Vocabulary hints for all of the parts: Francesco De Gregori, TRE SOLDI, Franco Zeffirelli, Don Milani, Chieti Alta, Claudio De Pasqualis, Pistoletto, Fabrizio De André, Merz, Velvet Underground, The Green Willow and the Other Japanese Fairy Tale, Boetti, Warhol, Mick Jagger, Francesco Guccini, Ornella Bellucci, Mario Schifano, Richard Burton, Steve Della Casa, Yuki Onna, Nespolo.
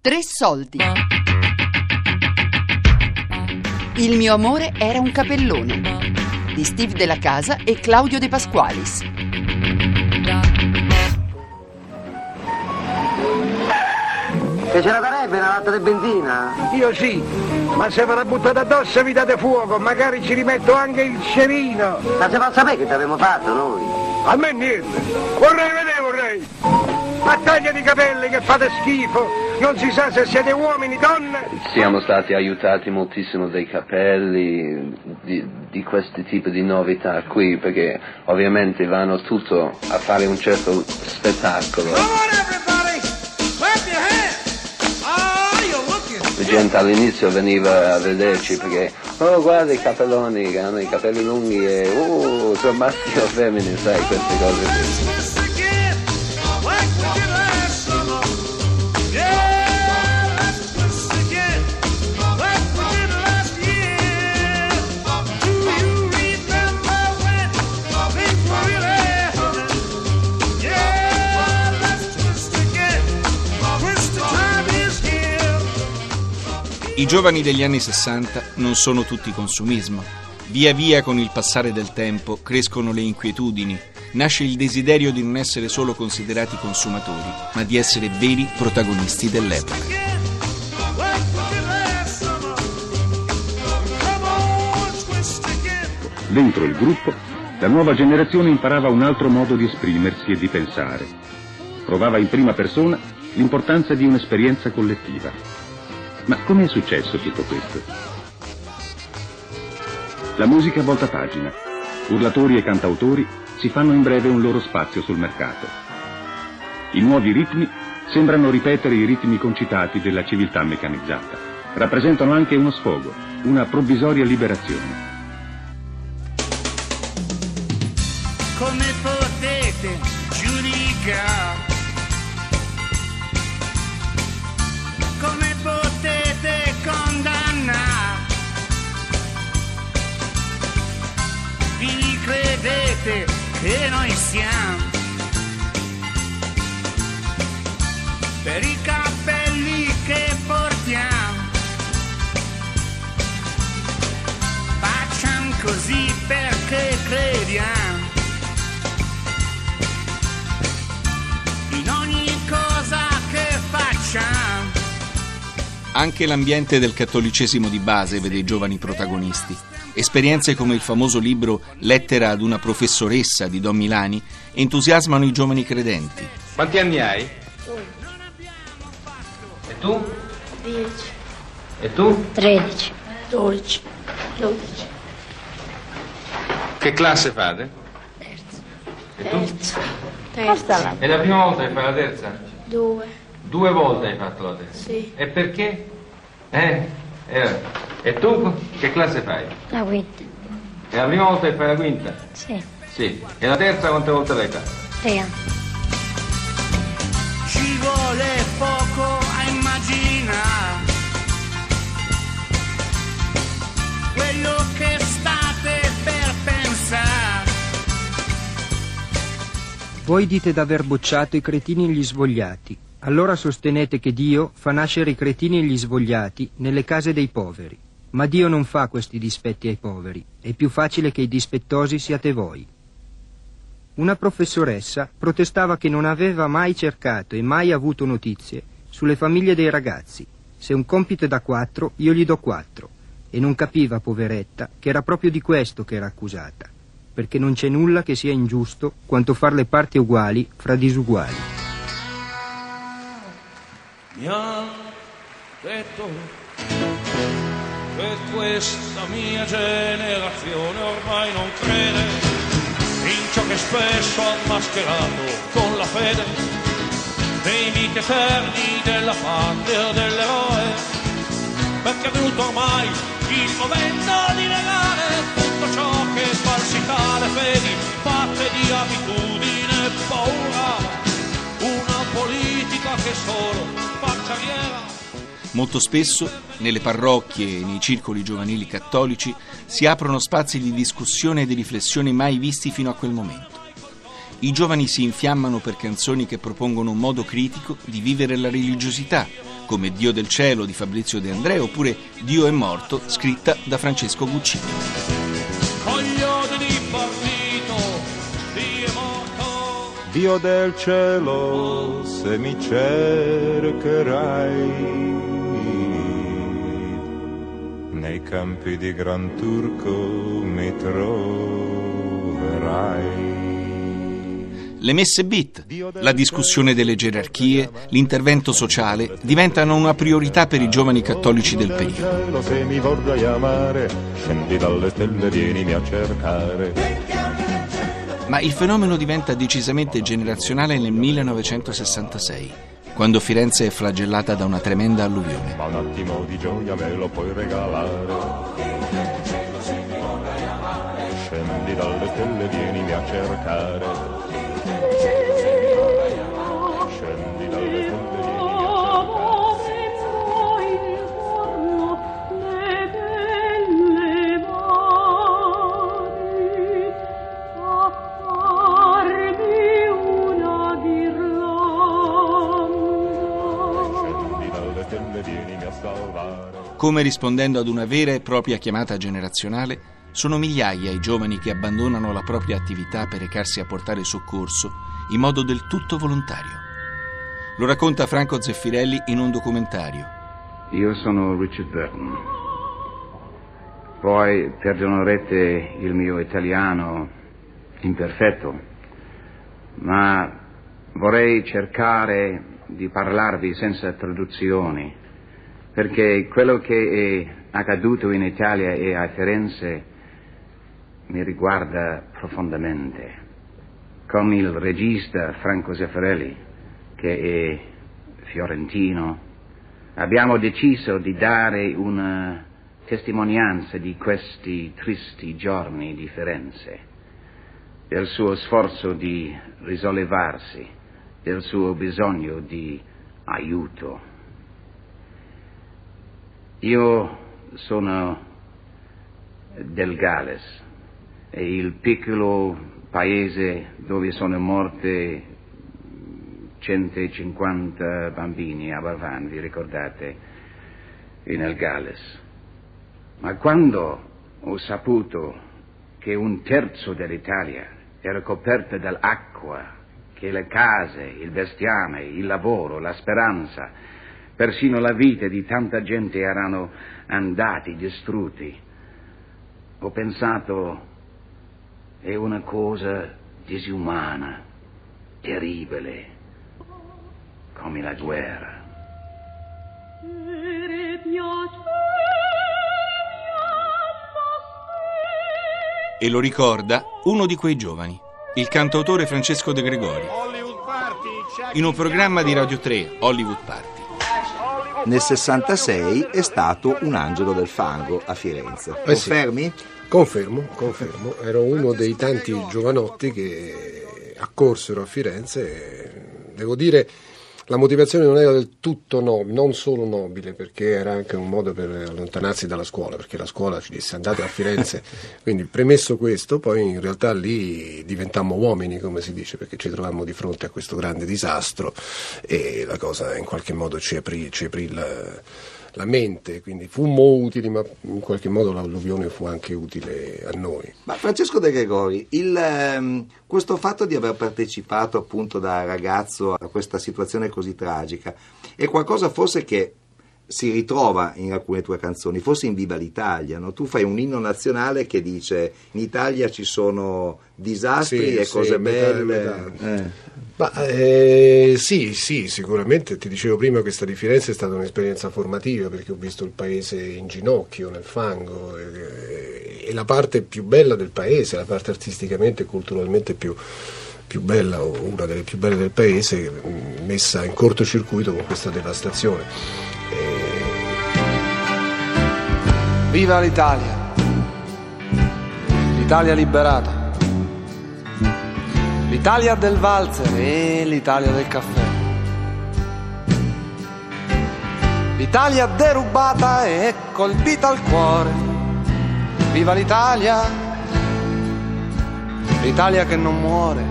Tre soldi. Il mio amore era un capellone di Steve Della Casa e Claudio De Pasqualis. Che ce la darebbe una latta di benzina? Io sì, ma se me la buttate addosso vi date fuoco, magari ci rimetto anche il cerino. Ma se fa sapere che ti avevamo fatto noi? A me niente, vorrei vedere, vorrei. Battaglia di capelli che fate schifo, non si sa se siete uomini, donne. Siamo stati aiutati moltissimo dai capelli, di questi tipi di novità qui, perché ovviamente vanno tutto a fare un certo spettacolo. Come on everybody, clap your hands, oh you're looking. La gente all'inizio veniva a vederci perché, oh guarda i capelloni, hanno i capelli lunghi e, oh sono maschio o femmine, sai queste cose qui. I giovani degli anni 60 non sono tutti consumismo. Via via con il passare del tempo crescono le inquietudini, nasce il desiderio di non essere solo considerati consumatori, ma di essere veri protagonisti dell'epoca. Dentro il gruppo, la nuova generazione imparava un altro modo di esprimersi e di pensare. Provava in prima persona l'importanza di un'esperienza collettiva. Ma come è successo tutto questo? La musica volta pagina. Urlatori e cantautori si fanno in breve un loro spazio sul mercato. I nuovi ritmi sembrano ripetere i ritmi concitati della civiltà meccanizzata. Rappresentano anche uno sfogo, una provvisoria liberazione. Come potete giudicare? Come potete condannare? Vi credete che noi siamo per i capelli che portiamo? Facciamo così perché crediamo in ogni cosa che facciamo. Anche l'ambiente del cattolicesimo di base vede i giovani protagonisti. Esperienze come il famoso libro Lettera ad una professoressa di Don Milani entusiasmano i giovani credenti. Quanti anni hai? 1. E tu? 10. E tu? 13. 12. 12. Che classe fate? Terza. E tu? Terza. È la prima volta che fai la terza? 2. 2 volte hai fatto la terza? Sì. E perché? E tu che classe fai? La quinta. È la prima volta che fai la quinta? Sì. Sì. E la terza quante volte l'hai fatta? 3. Ci vuole poco a immaginare quello che state per pensare. Voi dite d'aver bocciato i cretini e gli svogliati. Allora sostenete che Dio fa nascere i cretini e gli svogliati nelle case dei poveri. Ma Dio non fa questi dispetti ai poveri. È più facile che i dispettosi siate voi. Una professoressa protestava che non aveva mai cercato e mai avuto notizie sulle famiglie dei ragazzi. Se un compito è da 4, io gli do 4. E non capiva, poveretta, che era proprio di questo che era accusata. Perché non c'è nulla che sia ingiusto quanto far le parti uguali fra disuguali. Mi ha detto che questa mia generazione ormai non crede in ciò che spesso ha mascherato con la fede dei miti eterni della patria o dell'eroe, perché è venuto ormai il momento di negare tutto ciò che è falsità, le fedi, fatte di abitudine e paura, una politica che solo. Molto spesso, nelle parrocchie e nei circoli giovanili cattolici, si aprono spazi di discussione e di riflessione mai visti fino a quel momento. I giovani si infiammano per canzoni che propongono un modo critico di vivere la religiosità, come Dio del cielo di Fabrizio De André oppure Dio è morto, scritta da Francesco Guccini. Dio del cielo, se mi cercherai, nei campi di Gran Turco mi troverai. Le messe beat, la discussione delle gerarchie, l'intervento sociale diventano una priorità per i giovani cattolici del periodo. Dio del cielo, se mi vorrai amare, scendi dalle stelle, vienimi a cercare. Ma il fenomeno diventa decisamente generazionale nel 1966, quando Firenze è flagellata da una tremenda alluvione. Ma un attimo di gioia me lo puoi regalare. Scendi dalle stelle, vienimi a cercare. Scendi dalle stelle. Come rispondendo ad una vera e propria chiamata generazionale, sono migliaia i giovani che abbandonano la propria attività per recarsi a portare soccorso in modo del tutto volontario. Lo racconta Franco Zeffirelli in un documentario. Io sono Richard Burton. Poi perdonate il mio italiano imperfetto, ma vorrei cercare di parlarvi senza traduzioni. Perché quello che è accaduto in Italia e a Firenze mi riguarda profondamente. Con il regista Franco Zeffirelli, che è fiorentino, abbiamo deciso di dare una testimonianza di questi tristi giorni di Firenze, del suo sforzo di risollevarsi, del suo bisogno di aiuto. Io sono del Galles, è il piccolo paese dove sono morte 150 bambini a Barvan, vi ricordate, nel Galles. Ma quando ho saputo che un terzo dell'Italia era coperta dall'acqua, che le case, il bestiame, il lavoro, la speranza, persino la vita di tanta gente erano andati, distrutti. Ho pensato, è una cosa disumana, terribile, come la guerra. E lo ricorda uno di quei giovani, il cantautore Francesco De Gregori, in un programma di Radio 3, Hollywood Party. Nel 66 è stato un angelo del fango a Firenze. Confermi? Sì. Confermo. Ero uno dei tanti giovanotti che accorsero a Firenze. Devo dire, la motivazione non era del tutto nobile, non solo nobile, perché era anche un modo per allontanarsi dalla scuola, perché la scuola ci disse andate a Firenze. Quindi, premesso questo, poi in realtà lì diventammo uomini, come si dice, perché ci trovammo di fronte a questo grande disastro e la cosa in qualche modo ci aprì la mente, quindi fummo utili, ma in qualche modo l'alluvione fu anche utile a noi. Ma Francesco De Gregori, questo fatto di aver partecipato appunto da ragazzo a questa situazione così tragica è qualcosa forse che si ritrova in alcune tue canzoni, forse in Viva l'Italia, no? Tu fai un inno nazionale che dice in Italia ci sono disastri cose belle. Sì, sicuramente, ti dicevo prima, questa di Firenze è stata un'esperienza formativa perché ho visto il paese in ginocchio, nel fango, e la parte più bella del paese, la parte artisticamente e culturalmente più bella, o una delle più belle del paese, messa in cortocircuito con questa devastazione. Viva l'Italia, l'Italia liberata. L'Italia del valzer e l'Italia del caffè. L'Italia derubata e colpita al cuore. Viva l'Italia, l'Italia che non muore.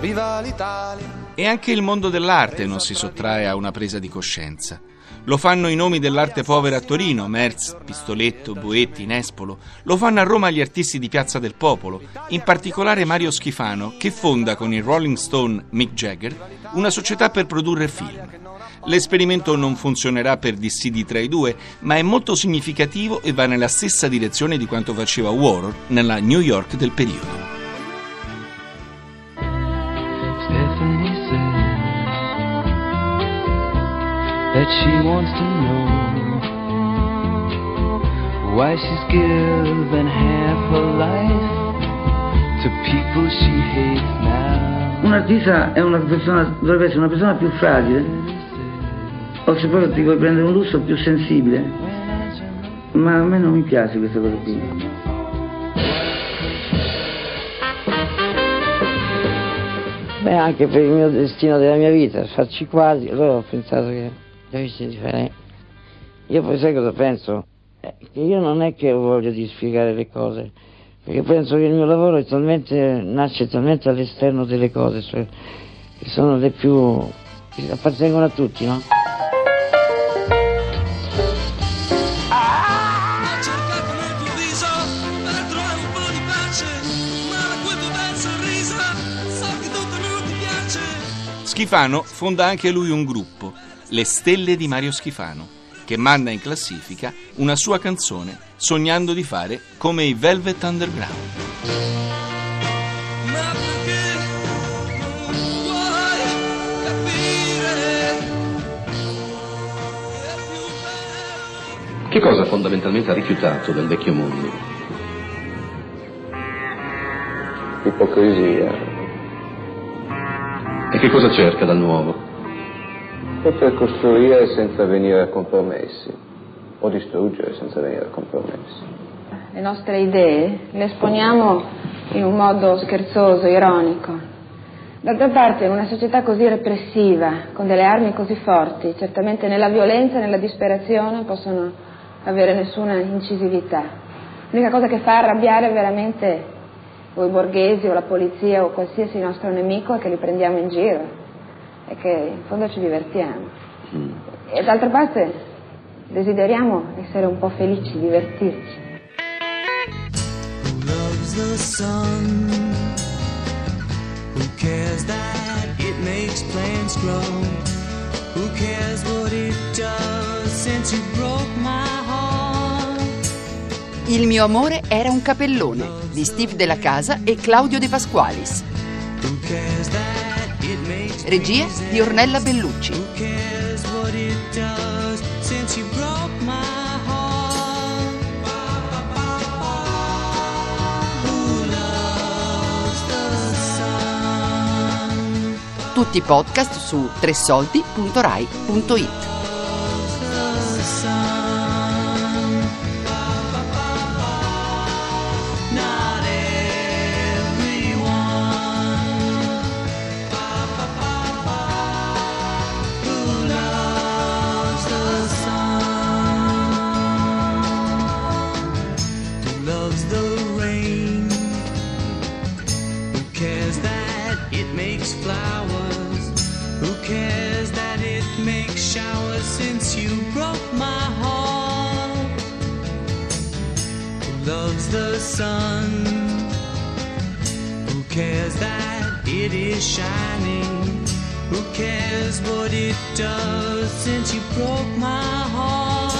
Viva l'Italia. E anche il mondo dell'arte non si sottrae a una presa di coscienza. Lo fanno i nomi dell'arte povera a Torino, Merz, Pistoletto, Boetti, Nespolo. Lo fanno a Roma gli artisti di Piazza del Popolo, in particolare Mario Schifano, che fonda con il Rolling Stone Mick Jagger una società per produrre film. L'esperimento non funzionerà per dissidi tra i due, ma è molto significativo e va nella stessa direzione di quanto faceva Warhol nella New York del periodo. That she wants to know why she's given half her life to people she hates now. Un artista è una persona, dovrebbe essere una persona più fragile, o se proprio ti vuoi prendere un lusso più sensibile, ma a me non mi piace questa cosa qui. Beh, anche per il mio destino della mia vita, farci quasi, allora ho pensato che... Io poi sai cosa penso? Che io non è che voglio dispiegare le cose, perché penso che il mio lavoro è talmente, nasce talmente all'esterno delle cose, cioè, che sono le più, che appartengono a tutti, no? Schifano fonda anche lui un gruppo, Le Stelle di Mario Schifano, che manda in classifica una sua canzone sognando di fare come i Velvet Underground. Ma perché non vuoi capire? Che cosa fondamentalmente ha rifiutato del vecchio mondo? Ipocrisia. E che cosa cerca dal nuovo? Per costruire senza venire a compromessi, o distruggere senza venire a compromessi. Le nostre idee le esponiamo in un modo scherzoso, ironico. D'altra parte, in una società così repressiva, con delle armi così forti, certamente nella violenza e nella disperazione possono avere nessuna incisività. L'unica cosa che fa arrabbiare veramente o i borghesi o la polizia o qualsiasi nostro nemico è che li prendiamo in giro. È che in fondo ci divertiamo. E d'altra parte desideriamo essere un po' felici, divertirci. Il mio amore era un capellone di Steve Della Casa e Claudio De Pasqualis. Regia di Ornella Bellucci. Tutti i podcast su tresoldi.rai.it. Loves the sun, who cares that it is shining, who cares what it does since you broke my heart.